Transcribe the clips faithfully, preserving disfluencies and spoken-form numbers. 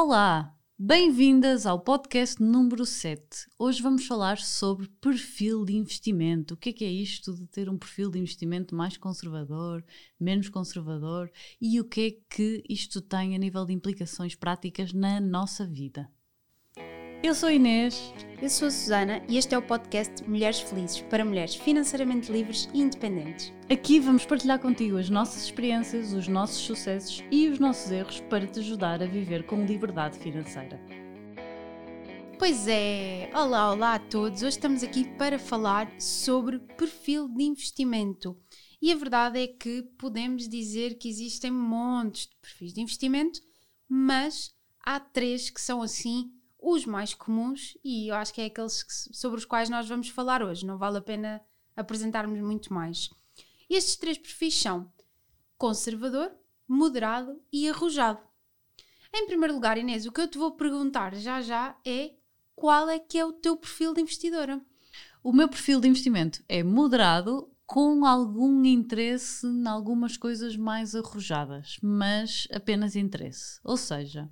Olá, bem-vindas ao podcast número sete. Hoje vamos falar sobre perfil de investimento. O que é que é isto de ter um perfil de investimento mais conservador, menos conservador e o que é que isto tem a nível de implicações práticas na nossa vida. Eu sou a Inês. Eu sou a Susana e este é o podcast Mulheres Felizes, para mulheres financeiramente livres e independentes. Aqui vamos partilhar contigo as nossas experiências, os nossos sucessos e os nossos erros para te ajudar a viver com liberdade financeira. Pois é! Olá, olá a todos! Hoje estamos aqui para falar sobre perfil de investimento. E a verdade é que podemos dizer que existem montes de perfis de investimento, mas há três que são assim os mais comuns, e eu acho que é aqueles que, sobre os quais nós vamos falar hoje. Não vale a pena apresentarmos muito mais. Estes três perfis são conservador, moderado e arrojado. Em primeiro lugar, Inês, o que eu te vou perguntar já já é qual é que é o teu perfil de investidora? O meu perfil de investimento é moderado, com algum interesse em algumas coisas mais arrojadas, mas apenas interesse. Ou seja...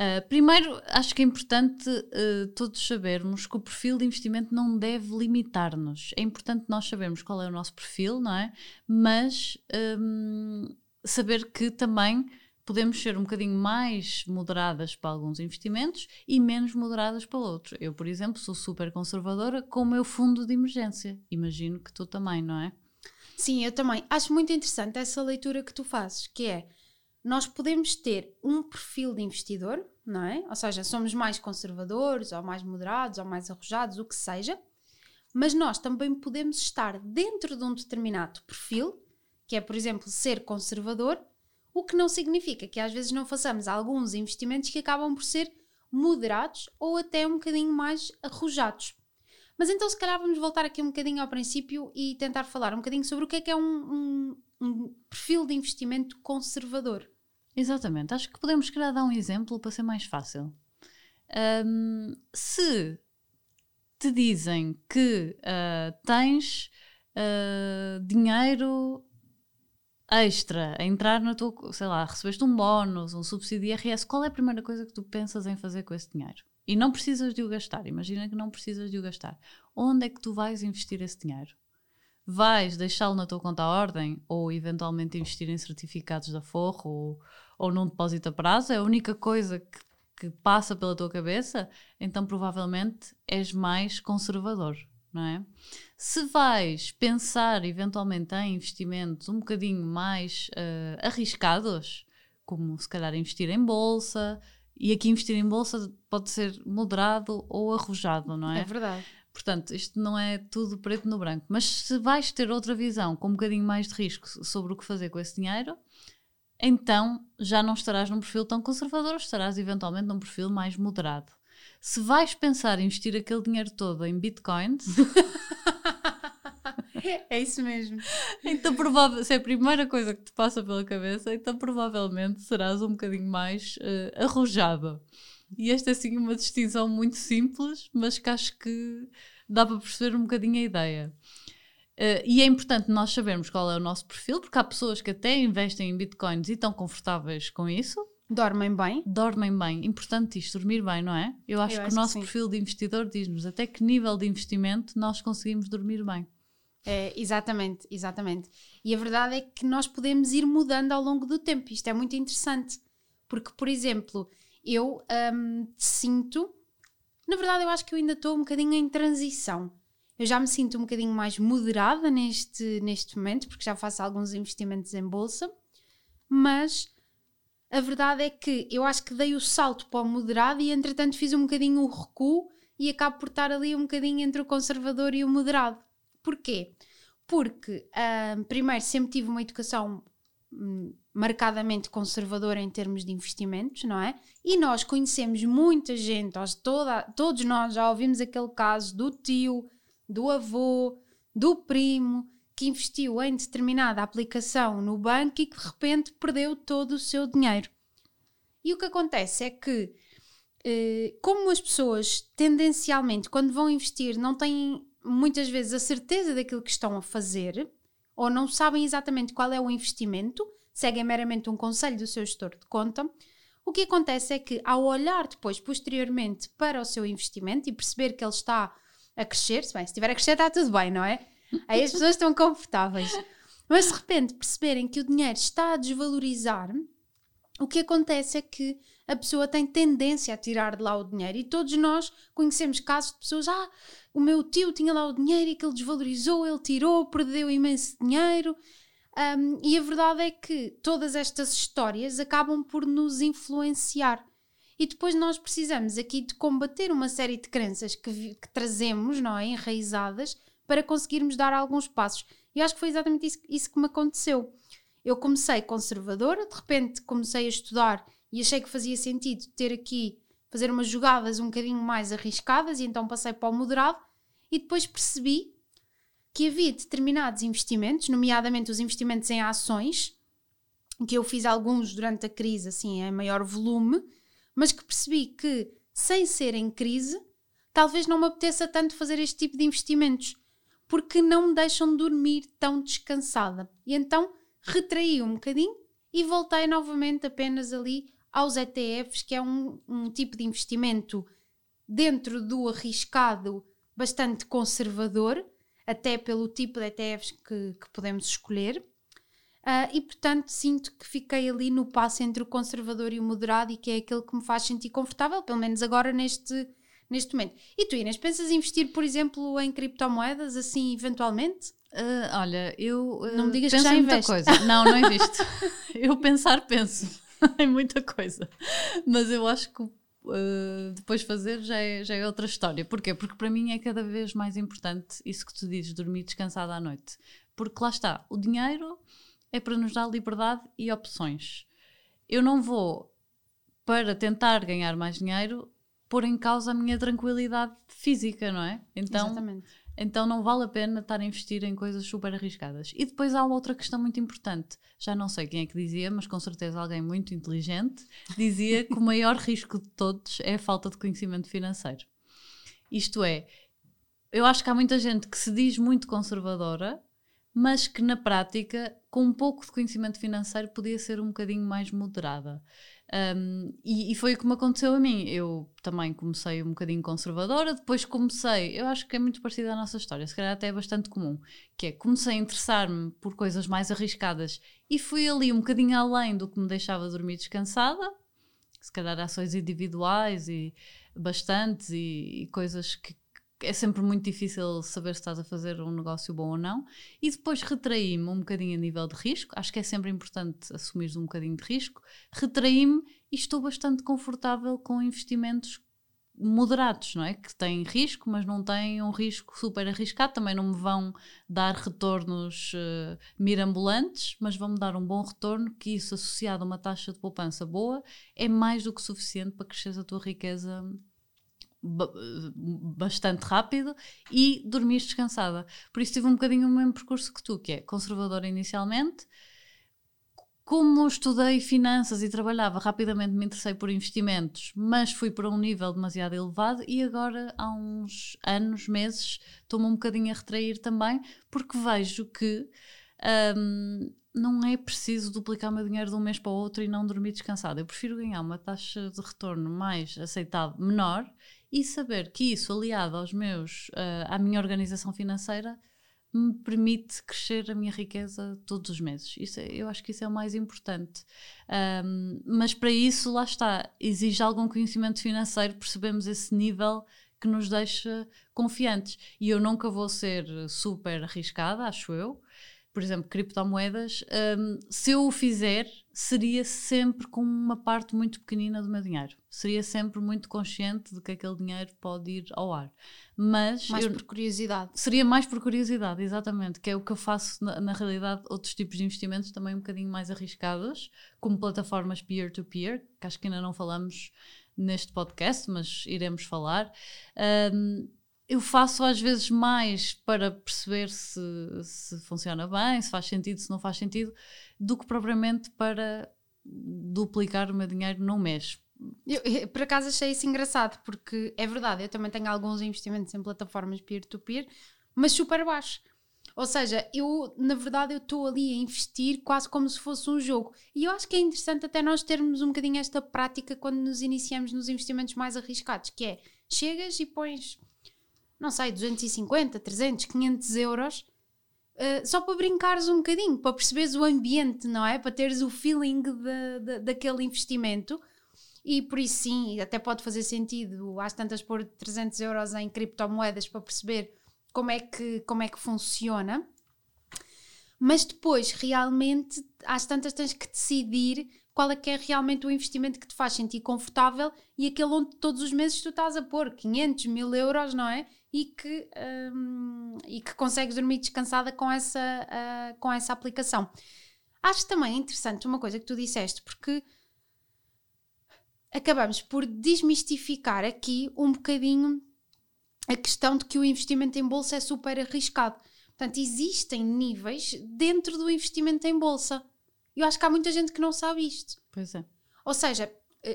Uh, primeiro, acho que é importante uh, todos sabermos que o perfil de investimento não deve limitar-nos. É importante nós sabermos qual é o nosso perfil, não é? Mas um, saber que também podemos ser um bocadinho mais moderadas para alguns investimentos e menos moderadas para outros. Eu, por exemplo, sou super conservadora com o meu fundo de emergência. Imagino que tu também, não é? Sim, eu também. Acho muito interessante essa leitura que tu fazes, que é... Nós podemos ter um perfil de investidor, não é? Ou seja, somos mais conservadores, ou mais moderados, ou mais arrojados, o que seja, mas nós também podemos estar dentro de um determinado perfil, que é, por exemplo, ser conservador, o que não significa que às vezes não façamos alguns investimentos que acabam por ser moderados ou até um bocadinho mais arrojados. Mas então, se calhar, vamos voltar aqui um bocadinho ao princípio e tentar falar um bocadinho sobre o que é que é um, um, um perfil de investimento conservador. Exatamente. Acho que podemos querer dar um exemplo para ser mais fácil. Um, se te dizem que uh, tens uh, dinheiro extra a entrar na tua... Sei lá, recebeste um bónus, um subsídio I R S, qual é a primeira coisa que tu pensas em fazer com esse dinheiro? E não precisas de o gastar, imagina que não precisas de o gastar. Onde é que tu vais investir esse dinheiro? Vais deixá-lo na tua conta à ordem ou eventualmente investir em certificados de aforro ou, ou num depósito a prazo? É a única coisa que, que passa pela tua cabeça? Então provavelmente és mais conservador, não é? Se vais pensar eventualmente em investimentos um bocadinho mais uh, arriscados, como se calhar investir em bolsa... E aqui investir em bolsa pode ser moderado ou arrojado, não é? É verdade. Portanto, isto não é tudo preto no branco. Mas se vais ter outra visão, com um bocadinho mais de risco sobre o que fazer com esse dinheiro, então já não estarás num perfil tão conservador, estarás eventualmente num perfil mais moderado. Se vais pensar em investir aquele dinheiro todo em bitcoins... É isso mesmo. Então, provável, se é a primeira coisa que te passa pela cabeça, então provavelmente serás um bocadinho mais uh, arrojada. E esta é assim uma distinção muito simples, mas que acho que dá para perceber um bocadinho a ideia. Uh, e é importante nós sabermos qual é o nosso perfil, porque há pessoas que até investem em bitcoins e estão confortáveis com isso. Dormem bem. Dormem bem. Importante isto, dormir bem, não é? Eu acho, Eu acho que o nosso que perfil de investidor diz-nos até que nível de investimento nós conseguimos dormir bem. É, exatamente, exatamente. E a verdade é que nós podemos ir mudando ao longo do tempo. Isto é muito interessante. Porque, por exemplo, eu hum, sinto... Na verdade, eu acho que eu ainda estou um bocadinho em transição. Eu já me sinto um bocadinho mais moderada neste, neste momento, porque já faço alguns investimentos em bolsa. Mas a verdade é que eu acho que dei o salto para o moderado e, entretanto, fiz um bocadinho o recuo e acabo por estar ali um bocadinho entre o conservador e o moderado. Porquê? Porque, uh, primeiro, sempre tive uma educação um, marcadamente conservadora em termos de investimentos, não é? E nós conhecemos muita gente, toda, todos nós já ouvimos aquele caso do tio, do avô, do primo, que investiu em determinada aplicação no banco e que de repente perdeu todo o seu dinheiro. E o que acontece é que, uh, como as pessoas tendencialmente, quando vão investir, não têm... muitas vezes a certeza daquilo que estão a fazer ou não sabem exatamente qual é o investimento, seguem meramente um conselho do seu gestor de conta, o que acontece é que, ao olhar depois, posteriormente, para o seu investimento e perceber que ele está a crescer, se bem, se estiver a crescer está tudo bem, não é? Aí as pessoas estão confortáveis. Mas, de repente, perceberem que o dinheiro está a desvalorizar, o que acontece é que a pessoa tem tendência a tirar de lá o dinheiro. E todos nós conhecemos casos de pessoas, ah, o meu tio tinha lá o dinheiro e que ele desvalorizou, ele tirou, perdeu imenso dinheiro. Um, e a verdade é que todas estas histórias acabam por nos influenciar. E depois nós precisamos aqui de combater uma série de crenças que, que trazemos, não é, enraizadas, para conseguirmos dar alguns passos. E acho que foi exatamente isso, isso que me aconteceu. Eu comecei conservadora, de repente comecei a estudar e achei que fazia sentido ter aqui, fazer umas jogadas um bocadinho mais arriscadas, e então passei para o moderado e depois percebi que havia determinados investimentos, nomeadamente os investimentos em ações, que eu fiz alguns durante a crise, assim, em maior volume, mas que percebi que, sem ser em crise, talvez não me apeteça tanto fazer este tipo de investimentos, porque não me deixam dormir tão descansada. E então retraí um bocadinho e voltei novamente apenas ali aos E T Fs, que é um, um tipo de investimento dentro do arriscado bastante conservador, até pelo tipo de E T Fs que, que podemos escolher. Uh, e, portanto, sinto que fiquei ali no passo entre o conservador e o moderado, e que é aquele que me faz sentir confortável, pelo menos agora neste, neste momento. E tu, Inês, pensas investir, por exemplo, em criptomoedas, assim, eventualmente? Uh, olha, eu uh, não me digas penso que já em muita coisa. Não, não invisto. Eu pensar, penso em muita coisa. Mas eu acho que uh, depois fazer já é, já é outra história. Porquê? Porque para mim é cada vez mais importante isso que tu dizes, dormir descansada à noite. Porque lá está, o dinheiro é para nos dar liberdade e opções. Eu não vou, para tentar ganhar mais dinheiro, pôr em causa a minha tranquilidade física, não é? Então, exatamente. Então não vale a pena estar a investir em coisas super arriscadas. E depois há outra questão muito importante. Já não sei quem é que dizia, mas com certeza alguém muito inteligente dizia que o maior risco de todos é a falta de conhecimento financeiro. Isto é, eu acho que há muita gente que se diz muito conservadora, mas que na prática, com um pouco de conhecimento financeiro, podia ser um bocadinho mais moderada. Um, e, e foi o que me aconteceu a mim. Eu também comecei um bocadinho conservadora, depois comecei, eu acho que é muito parecida à nossa história, se calhar até é bastante comum, que é, comecei a interessar-me por coisas mais arriscadas e fui ali um bocadinho além do que me deixava dormir descansada, se calhar ações individuais e bastantes e, e coisas que é sempre muito difícil saber se estás a fazer um negócio bom ou não. E depois retraí-me um bocadinho a nível de risco. Acho que é sempre importante assumir um bocadinho de risco. Retraí-me e estou bastante confortável com investimentos moderados, não é? Que têm risco, mas não têm um risco super arriscado. Também não me vão dar retornos uh, mirambulantes, mas vão-me dar um bom retorno, que isso, associado a uma taxa de poupança boa, é mais do que suficiente para crescer a tua riqueza bastante rápido e dormir descansada. Por isso tive um bocadinho o mesmo percurso que tu, que é conservadora inicialmente. Como estudei finanças e trabalhava, rapidamente me interessei por investimentos, mas fui para um nível demasiado elevado, e agora há uns anos, meses, estou-me um bocadinho a retrair também, porque vejo que um, não é preciso duplicar o meu dinheiro de um mês para o outro e não dormir descansada. Eu prefiro ganhar uma taxa de retorno mais aceitável, menor, e saber que isso, aliado aos meus, uh, à minha organização financeira, me permite crescer a minha riqueza todos os meses. Isso, eu acho que isso é o mais importante. Um, mas para isso, lá está, exige algum conhecimento financeiro, percebemos esse nível que nos deixa confiantes. E eu nunca vou ser super arriscada, acho eu. Por exemplo, criptomoedas, um, se eu o fizer, seria sempre com uma parte muito pequenina do meu dinheiro. Seria sempre muito consciente de que aquele dinheiro pode ir ao ar. Mas mais eu, por curiosidade. Seria mais por curiosidade, exatamente, que é o que eu faço na, na realidade. Outros tipos de investimentos também um bocadinho mais arriscados, como plataformas peer-to-peer, que acho que ainda não falamos neste podcast, mas iremos falar. Um, Eu faço às vezes mais para perceber se, se funciona bem, se faz sentido, se não faz sentido, do que propriamente para duplicar o meu dinheiro num mês. Eu, eu, por acaso achei isso engraçado, porque é verdade, eu também tenho alguns investimentos em plataformas peer-to-peer, mas super baixo. Ou seja, eu, na verdade, eu estou ali a investir quase como se fosse um jogo. E eu acho que é interessante até nós termos um bocadinho esta prática quando nos iniciamos nos investimentos mais arriscados, que é, chegas e pões, não sei, duzentos e cinquenta, trezentos, quinhentos euros, uh, só para brincares um bocadinho, para perceberes o ambiente, não é? Para teres o feeling de, de, daquele investimento. E por isso sim, até pode fazer sentido às tantas pôr trezentos euros em criptomoedas para perceber como é que, como é que funciona, mas depois realmente às tantas tens que decidir qual é que é realmente o investimento que te faz sentir confortável e aquele onde todos os meses tu estás a pôr quinhentos, mil euros, não é? E que, um, e que consegues dormir descansada com essa, uh, com essa aplicação. Acho também interessante uma coisa que tu disseste, porque acabamos por desmistificar aqui um bocadinho a questão de que o investimento em bolsa é super arriscado. Portanto, existem níveis dentro do investimento em bolsa. Eu acho que há muita gente que não sabe isto. Pois é. Ou seja,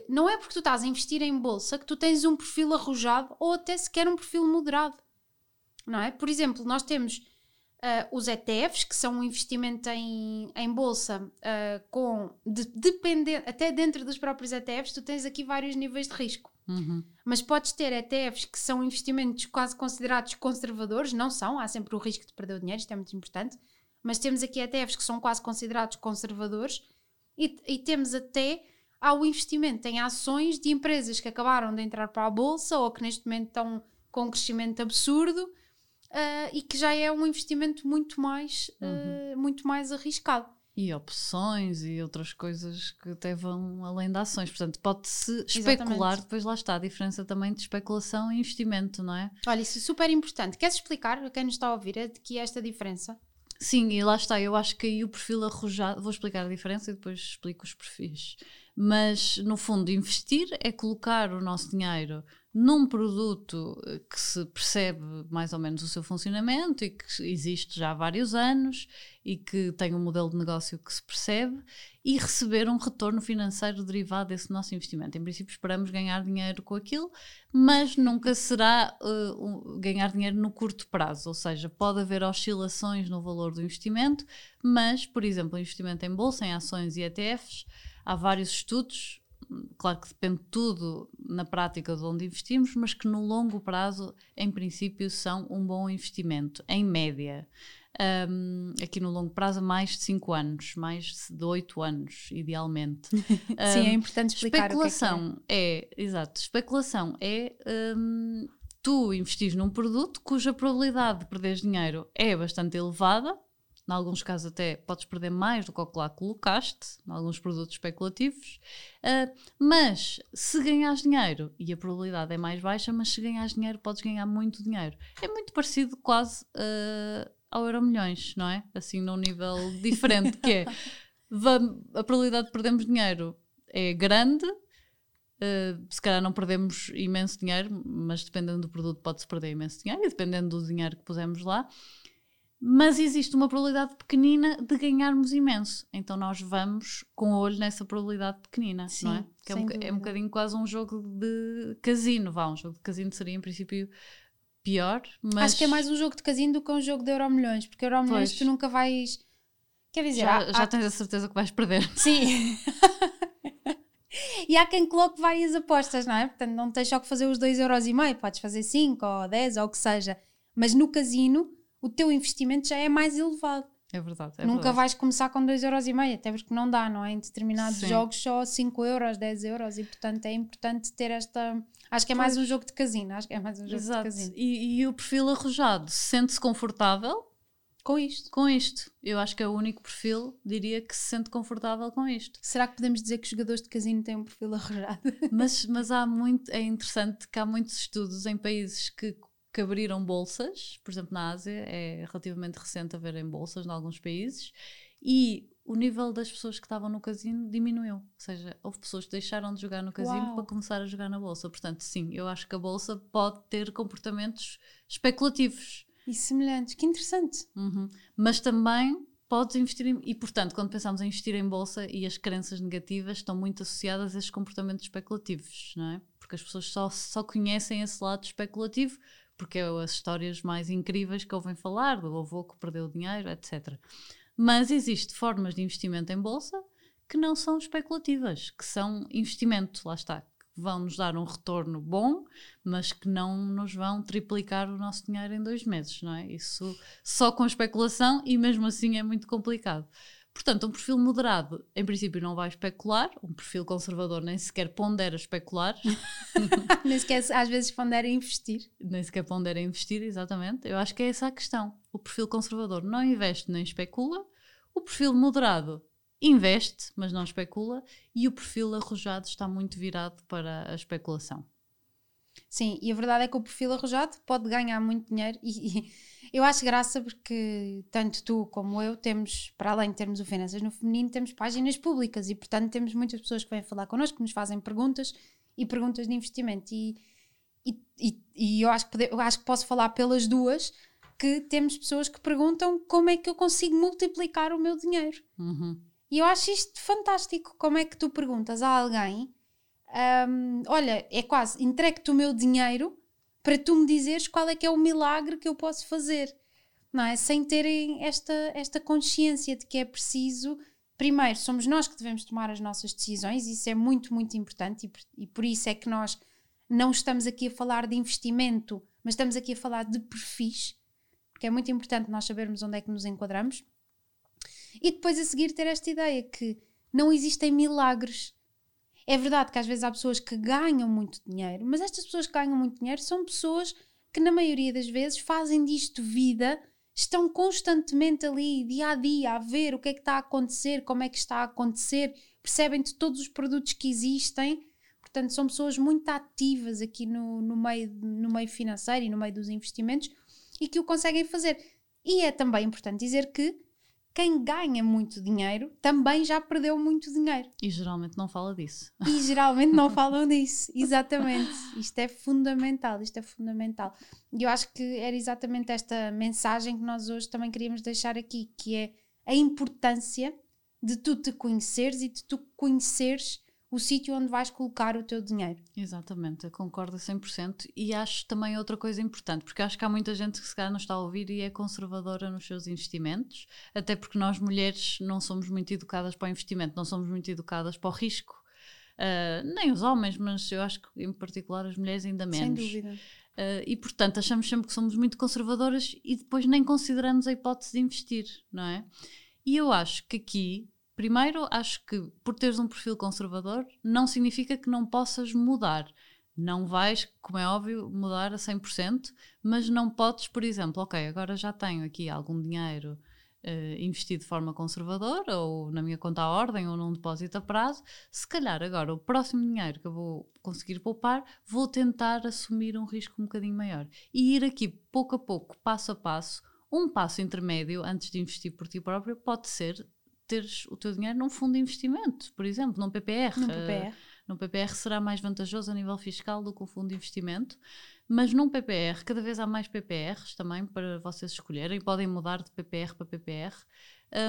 não é porque tu estás a investir em bolsa que tu tens um perfil arrojado ou até sequer um perfil moderado. Não é? Por exemplo, nós temos uh, os E T Fs, que são um investimento em, em bolsa, uh, com de, dependendo, até dentro dos próprios E T Fs, tu tens aqui vários níveis de risco. Uhum. Mas podes ter E T Fs que são investimentos quase considerados conservadores, não são, há sempre o risco de perder o dinheiro, isto é muito importante, mas temos aqui E T Fs que são quase considerados conservadores e, e temos até ao investimento em ações de empresas que acabaram de entrar para a bolsa ou que neste momento estão com um crescimento absurdo uh, e que já é um investimento muito mais, uhum. uh, muito mais arriscado. E opções e outras coisas que até vão além de ações. Portanto, pode-se especular. Exatamente. Depois lá está a diferença também de especulação e investimento, não é? Olha, isso é super importante. Queres explicar a quem nos está a ouvir de que é esta diferença? Sim, e lá está. Eu acho que aí o perfil arrojado... Vou explicar a diferença e depois explico os perfis. Mas, no fundo, investir é colocar o nosso dinheiro num produto que se percebe mais ou menos o seu funcionamento e que existe já há vários anos e que tem um modelo de negócio que se percebe e receber um retorno financeiro derivado desse nosso investimento. Em princípio esperamos ganhar dinheiro com aquilo, mas nunca será uh, um, ganhar dinheiro no curto prazo, ou seja, pode haver oscilações no valor do investimento, mas, por exemplo, investimento em bolsa, em ações e E T Fs, há vários estudos. Claro que depende tudo na prática de onde investimos, mas que no longo prazo, em princípio, são um bom investimento, em média. Um, aqui no longo prazo, mais de cinco anos, mais de oito anos, idealmente. Sim, um, é importante explicar especulação o que é, que é. é. Exato, especulação é... Um, tu investis num produto cuja probabilidade de perderes dinheiro é bastante elevada. Em alguns casos até podes perder mais do que o que lá colocaste, em alguns produtos especulativos, uh, mas se ganhares dinheiro, e a probabilidade é mais baixa, mas se ganhares dinheiro podes ganhar muito dinheiro. É muito parecido quase uh, ao Euromilhões, não é? Assim num nível diferente, que é, a probabilidade de perdermos dinheiro é grande, uh, se calhar não perdemos imenso dinheiro, mas dependendo do produto pode-se perder imenso dinheiro, e dependendo do dinheiro que pusemos lá, mas existe uma probabilidade pequenina de ganharmos imenso. Então nós vamos com o olho nessa probabilidade pequenina, sim, não é? Que é, um, é um bocadinho quase um jogo de casino, vá, um jogo de casino seria em princípio pior, mas... Acho que é mais um jogo de casino do que um jogo de Euromilhões, porque Euromilhões tu nunca vais... Quer dizer... Já, há, já há... tens a certeza que vais perder. Sim. E há quem coloque várias apostas, não é? Portanto não tens só que fazer os dois euros e meio, podes fazer cinco ou dez ou o que seja, mas no casino... o teu investimento já é mais elevado. É verdade. É Nunca verdade. Vais começar com dois euros e meio, até porque não dá, não é? Em determinados Sim. jogos só cinco euros, dez euros e, portanto, é importante ter esta... Acho que é mais um jogo de casino. Acho que é mais um jogo Exato. de casino. E, e o perfil arrojado, sente-se confortável? Com isto. Com isto. Eu acho que é o único perfil, diria, que se sente confortável com isto. Será que podemos dizer que os jogadores de casino têm um perfil arrojado? Mas, mas há muito, é interessante que há muitos estudos em países que... que abriram bolsas, por exemplo na Ásia é relativamente recente haverem bolsas em alguns países, e o nível das pessoas que estavam no casino diminuiu, ou seja, houve pessoas que deixaram de jogar no casino Uau. para começar a jogar na bolsa. Portanto sim, eu acho que a bolsa pode ter comportamentos especulativos e semelhantes, que interessante. Uhum. Mas também podes investir em, e portanto quando pensamos em investir em bolsa e as crenças negativas estão muito associadas a esses comportamentos especulativos, não é? Porque as pessoas só, só conhecem esse lado especulativo porque é as histórias mais incríveis que ouvem falar, do avô que perdeu dinheiro, etcétera. Mas existem formas de investimento em bolsa que não são especulativas, que são investimento, lá está, que vão nos dar um retorno bom, mas que não nos vão triplicar o nosso dinheiro em dois meses, não é? Isso só com especulação, e mesmo assim é muito complicado. Portanto, um perfil moderado, em princípio, não vai especular. Um perfil conservador nem sequer pondera especular. Nem sequer, às vezes, pondera investir. Nem sequer pondera investir, exatamente. Eu acho que é essa a questão. O perfil conservador não investe nem especula. O perfil moderado investe, mas não especula. E o perfil arrojado está muito virado para a especulação. Sim, e a verdade é que o perfil arrojado pode ganhar muito dinheiro e, e eu acho graça porque tanto tu como eu temos, para além de termos o Finanças no Feminino, temos páginas públicas e portanto temos muitas pessoas que vêm falar connosco, que nos fazem perguntas e perguntas de investimento e, e, e, e eu, acho que pode, eu acho que posso falar pelas duas que temos pessoas que perguntam como é que eu consigo multiplicar o meu dinheiro. Uhum. E eu acho isto fantástico, como é que tu perguntas a alguém... Um, olha, é quase, entrego-te o meu dinheiro para tu me dizeres qual é que é o milagre que eu posso fazer, não é? Sem terem esta, esta consciência de que é preciso, primeiro, somos nós que devemos tomar as nossas decisões, isso é muito, muito importante e, e por isso é que nós não estamos aqui a falar de investimento, mas estamos aqui a falar de perfis, porque é muito importante nós sabermos onde é que nos enquadramos e depois a seguir ter esta ideia que não existem milagres. É verdade que às vezes há pessoas que ganham muito dinheiro, mas estas pessoas que ganham muito dinheiro são pessoas que na maioria das vezes fazem disto vida, estão constantemente ali, dia a dia, a ver o que é que está a acontecer, como é que está a acontecer, percebem de todos os produtos que existem, portanto são pessoas muito ativas aqui no, no, meio, no meio financeiro e no meio dos investimentos e que o conseguem fazer. E é também importante dizer que quem ganha muito dinheiro também já perdeu muito dinheiro. E geralmente não fala disso. E geralmente não falam disso, exatamente. Isto é fundamental, isto é fundamental. E eu acho que era exatamente esta mensagem que nós hoje também queríamos deixar aqui, que é a importância de tu te conheceres e de tu conheceres o sítio onde vais colocar o teu dinheiro. Exatamente, eu concordo a cem por cento e acho também outra coisa importante, porque acho que há muita gente que se calhar não está a ouvir e é conservadora nos seus investimentos, até porque nós mulheres não somos muito educadas para o investimento, não somos muito educadas para o risco, uh, nem os homens, mas eu acho que em particular as mulheres ainda menos. Sem dúvida. Uh, e portanto achamos sempre que somos muito conservadoras e depois nem consideramos a hipótese de investir, não é? E eu acho que aqui... Primeiro, acho que por teres um perfil conservador não significa que não possas mudar. Não vais, como é óbvio, mudar a cem por cento, mas não podes, por exemplo, ok, agora já tenho aqui algum dinheiro uh, investido de forma conservadora ou na minha conta à ordem ou num depósito a prazo, se calhar agora o próximo dinheiro que eu vou conseguir poupar, vou tentar assumir um risco um bocadinho maior. E ir aqui pouco a pouco, passo a passo, um passo intermédio antes de investir por ti próprio pode ser teres o teu dinheiro num fundo de investimento, por exemplo, num P P R. Num P P R. Uh, num P P R será mais vantajoso a nível fiscal do que um fundo de investimento, mas num P P R, cada vez há mais P P Rs também para vocês escolherem, podem mudar de P P R para P P R.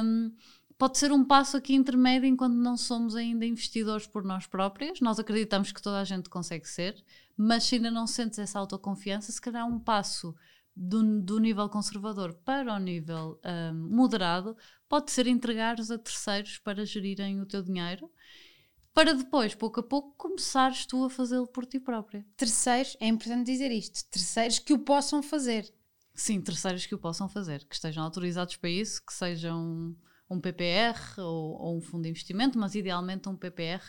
Um, pode ser um passo aqui intermédio enquanto não somos ainda investidores por nós próprias, nós acreditamos que toda a gente consegue ser, mas se ainda não sentes essa autoconfiança, se calhar um passo Do, do nível conservador para o nível um, moderado pode ser entregares a terceiros para gerirem o teu dinheiro, para depois, pouco a pouco, começares tu a fazê-lo por ti própria. Terceiros, é importante dizer isto, terceiros que o possam fazer. Sim, terceiros que o possam fazer, que estejam autorizados para isso, que sejam um P P R ou, ou um fundo de investimento, mas idealmente um P P R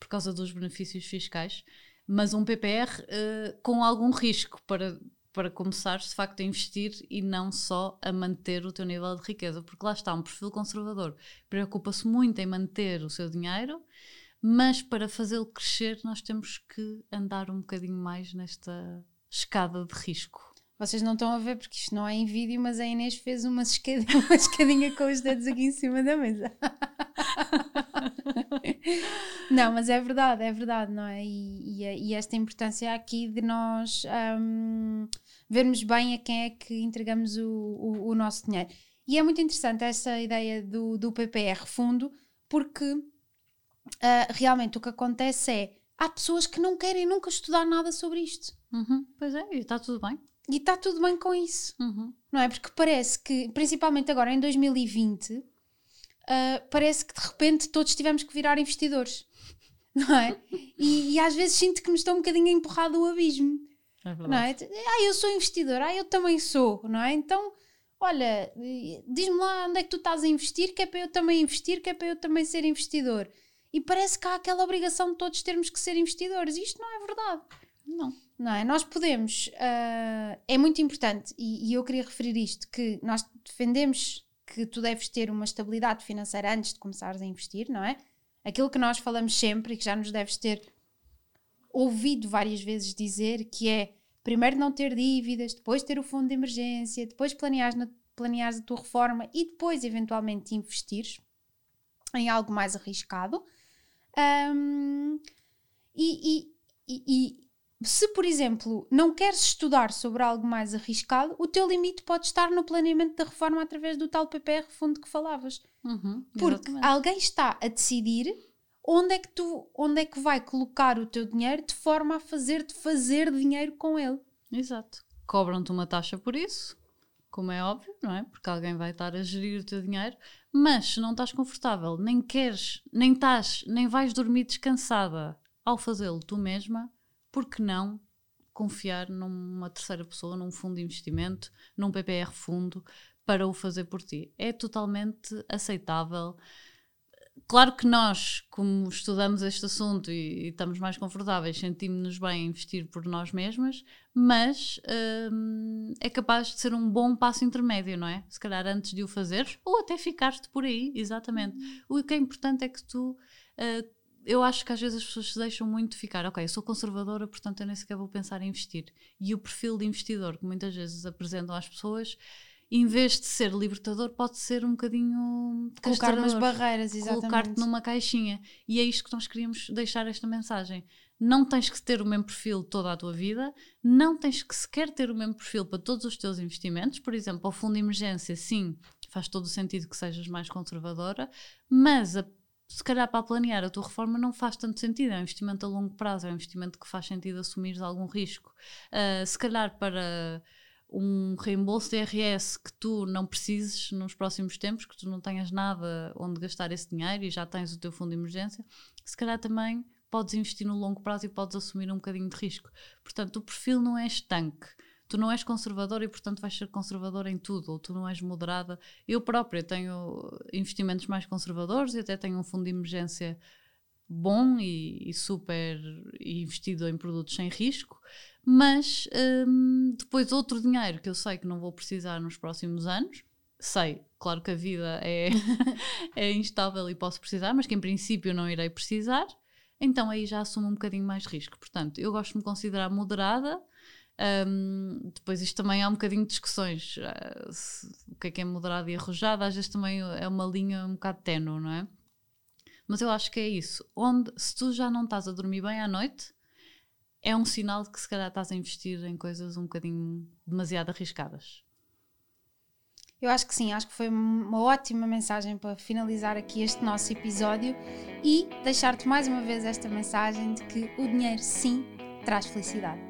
por causa dos benefícios fiscais, mas um P P R uh, com algum risco para... para começares de facto a investir e não só a manter o teu nível de riqueza, porque lá está, um perfil conservador preocupa-se muito em manter o seu dinheiro, mas para fazê-lo crescer nós temos que andar um bocadinho mais nesta escada de risco. Vocês não estão a ver porque isto não é em vídeo, mas a Inês fez uma escadinha, uma escadinha com os dedos aqui em cima da mesa. Não, mas é verdade, é verdade, não é? E, e, e esta importância aqui de nós um, vermos bem a quem é que entregamos o, o, o nosso dinheiro. E é muito interessante essa ideia do, do P P R fundo, porque uh, realmente o que acontece é, há pessoas que não querem nunca estudar nada sobre isto. Uhum, pois é, e está tudo bem. E está tudo bem com isso, uhum. não é? Porque parece que, principalmente agora em dois mil e vinte, uh, parece que de repente todos tivemos que virar investidores, não é? e, e às vezes sinto que nos estão um bocadinho empurrado o abismo, é verdade. Não é? Ah, eu sou investidor, ah, eu também sou, não é? Então, olha, diz-me lá onde é que tu estás a investir, que é para eu também investir, que é para eu também ser investidor. E parece que há aquela obrigação de todos termos que ser investidores. E isto não é verdade. Não. Não é? Nós podemos, uh, é muito importante, e, e eu queria referir isto, que nós defendemos que tu deves ter uma estabilidade financeira antes de começares a investir, não é? Aquilo que nós falamos sempre e que já nos deves ter ouvido várias vezes dizer, que é primeiro não ter dívidas, depois ter o fundo de emergência, depois planeares, na, planeares a tua reforma e depois eventualmente investires em algo mais arriscado. Um, e... e, e, e se, por exemplo, não queres estudar sobre algo mais arriscado, o teu limite pode estar no planeamento da reforma através do tal P P R fundo que falavas. Uhum, porque alguém está a decidir onde é que tu, onde é que vai colocar o teu dinheiro de forma a fazer-te fazer dinheiro com ele. Exato. Cobram-te uma taxa por isso, como é óbvio, não é? Porque alguém vai estar a gerir o teu dinheiro, mas se não estás confortável, nem queres, nem estás, nem vais dormir descansada ao fazê-lo tu mesma, por que não confiar numa terceira pessoa, num fundo de investimento, num P P R fundo, para o fazer por ti? É totalmente aceitável. Claro que nós, como estudamos este assunto e, e estamos mais confortáveis, sentimos-nos bem a investir por nós mesmas, mas hum, é capaz de ser um bom passo intermédio, não é? Se calhar antes de o fazeres, ou até ficares-te por aí, exatamente. O que é importante é que tu... Uh, eu acho que às vezes as pessoas se deixam muito ficar, ok, eu sou conservadora, portanto eu nem sequer vou pensar em investir. E o perfil de investidor que muitas vezes apresentam às pessoas, em vez de ser libertador, pode ser um bocadinho castrador. Colocar umas barreiras, exatamente. Colocar-te numa caixinha. E é isto que nós queríamos deixar esta mensagem. Não tens que ter o mesmo perfil toda a tua vida, não tens que sequer ter o mesmo perfil para todos os teus investimentos. Por exemplo, ao fundo de emergência, sim, faz todo o sentido que sejas mais conservadora, mas a se calhar para planear a tua reforma não faz tanto sentido, é um investimento a longo prazo, é um investimento que faz sentido assumires algum risco. Uh, se calhar para um reembolso de I R S que tu não precises nos próximos tempos, que tu não tenhas nada onde gastar esse dinheiro e já tens o teu fundo de emergência, se calhar também podes investir no longo prazo e podes assumir um bocadinho de risco. Portanto, o perfil não é estanque. Tu não és conservadora e, portanto, vais ser conservadora em tudo, ou tu não és moderada. Eu própria tenho investimentos mais conservadores e até tenho um fundo de emergência bom e, e super e investido em produtos sem risco, mas hum, depois outro dinheiro que eu sei que não vou precisar nos próximos anos, sei, claro que a vida é, é instável e posso precisar, mas que em princípio não irei precisar, então aí já assumo um bocadinho mais risco. Portanto, eu gosto de me considerar moderada. Um, depois isto também há um bocadinho de discussões, uh, se, o que é que é moderado e arrojado, às vezes também é uma linha um bocado ténue, não é? Mas eu acho que é isso, onde se tu já não estás a dormir bem à noite, é um sinal de que se calhar estás a investir em coisas um bocadinho demasiado arriscadas. Eu acho que sim, acho que foi uma ótima mensagem para finalizar aqui este nosso episódio e deixar-te mais uma vez esta mensagem de que o dinheiro sim traz felicidade.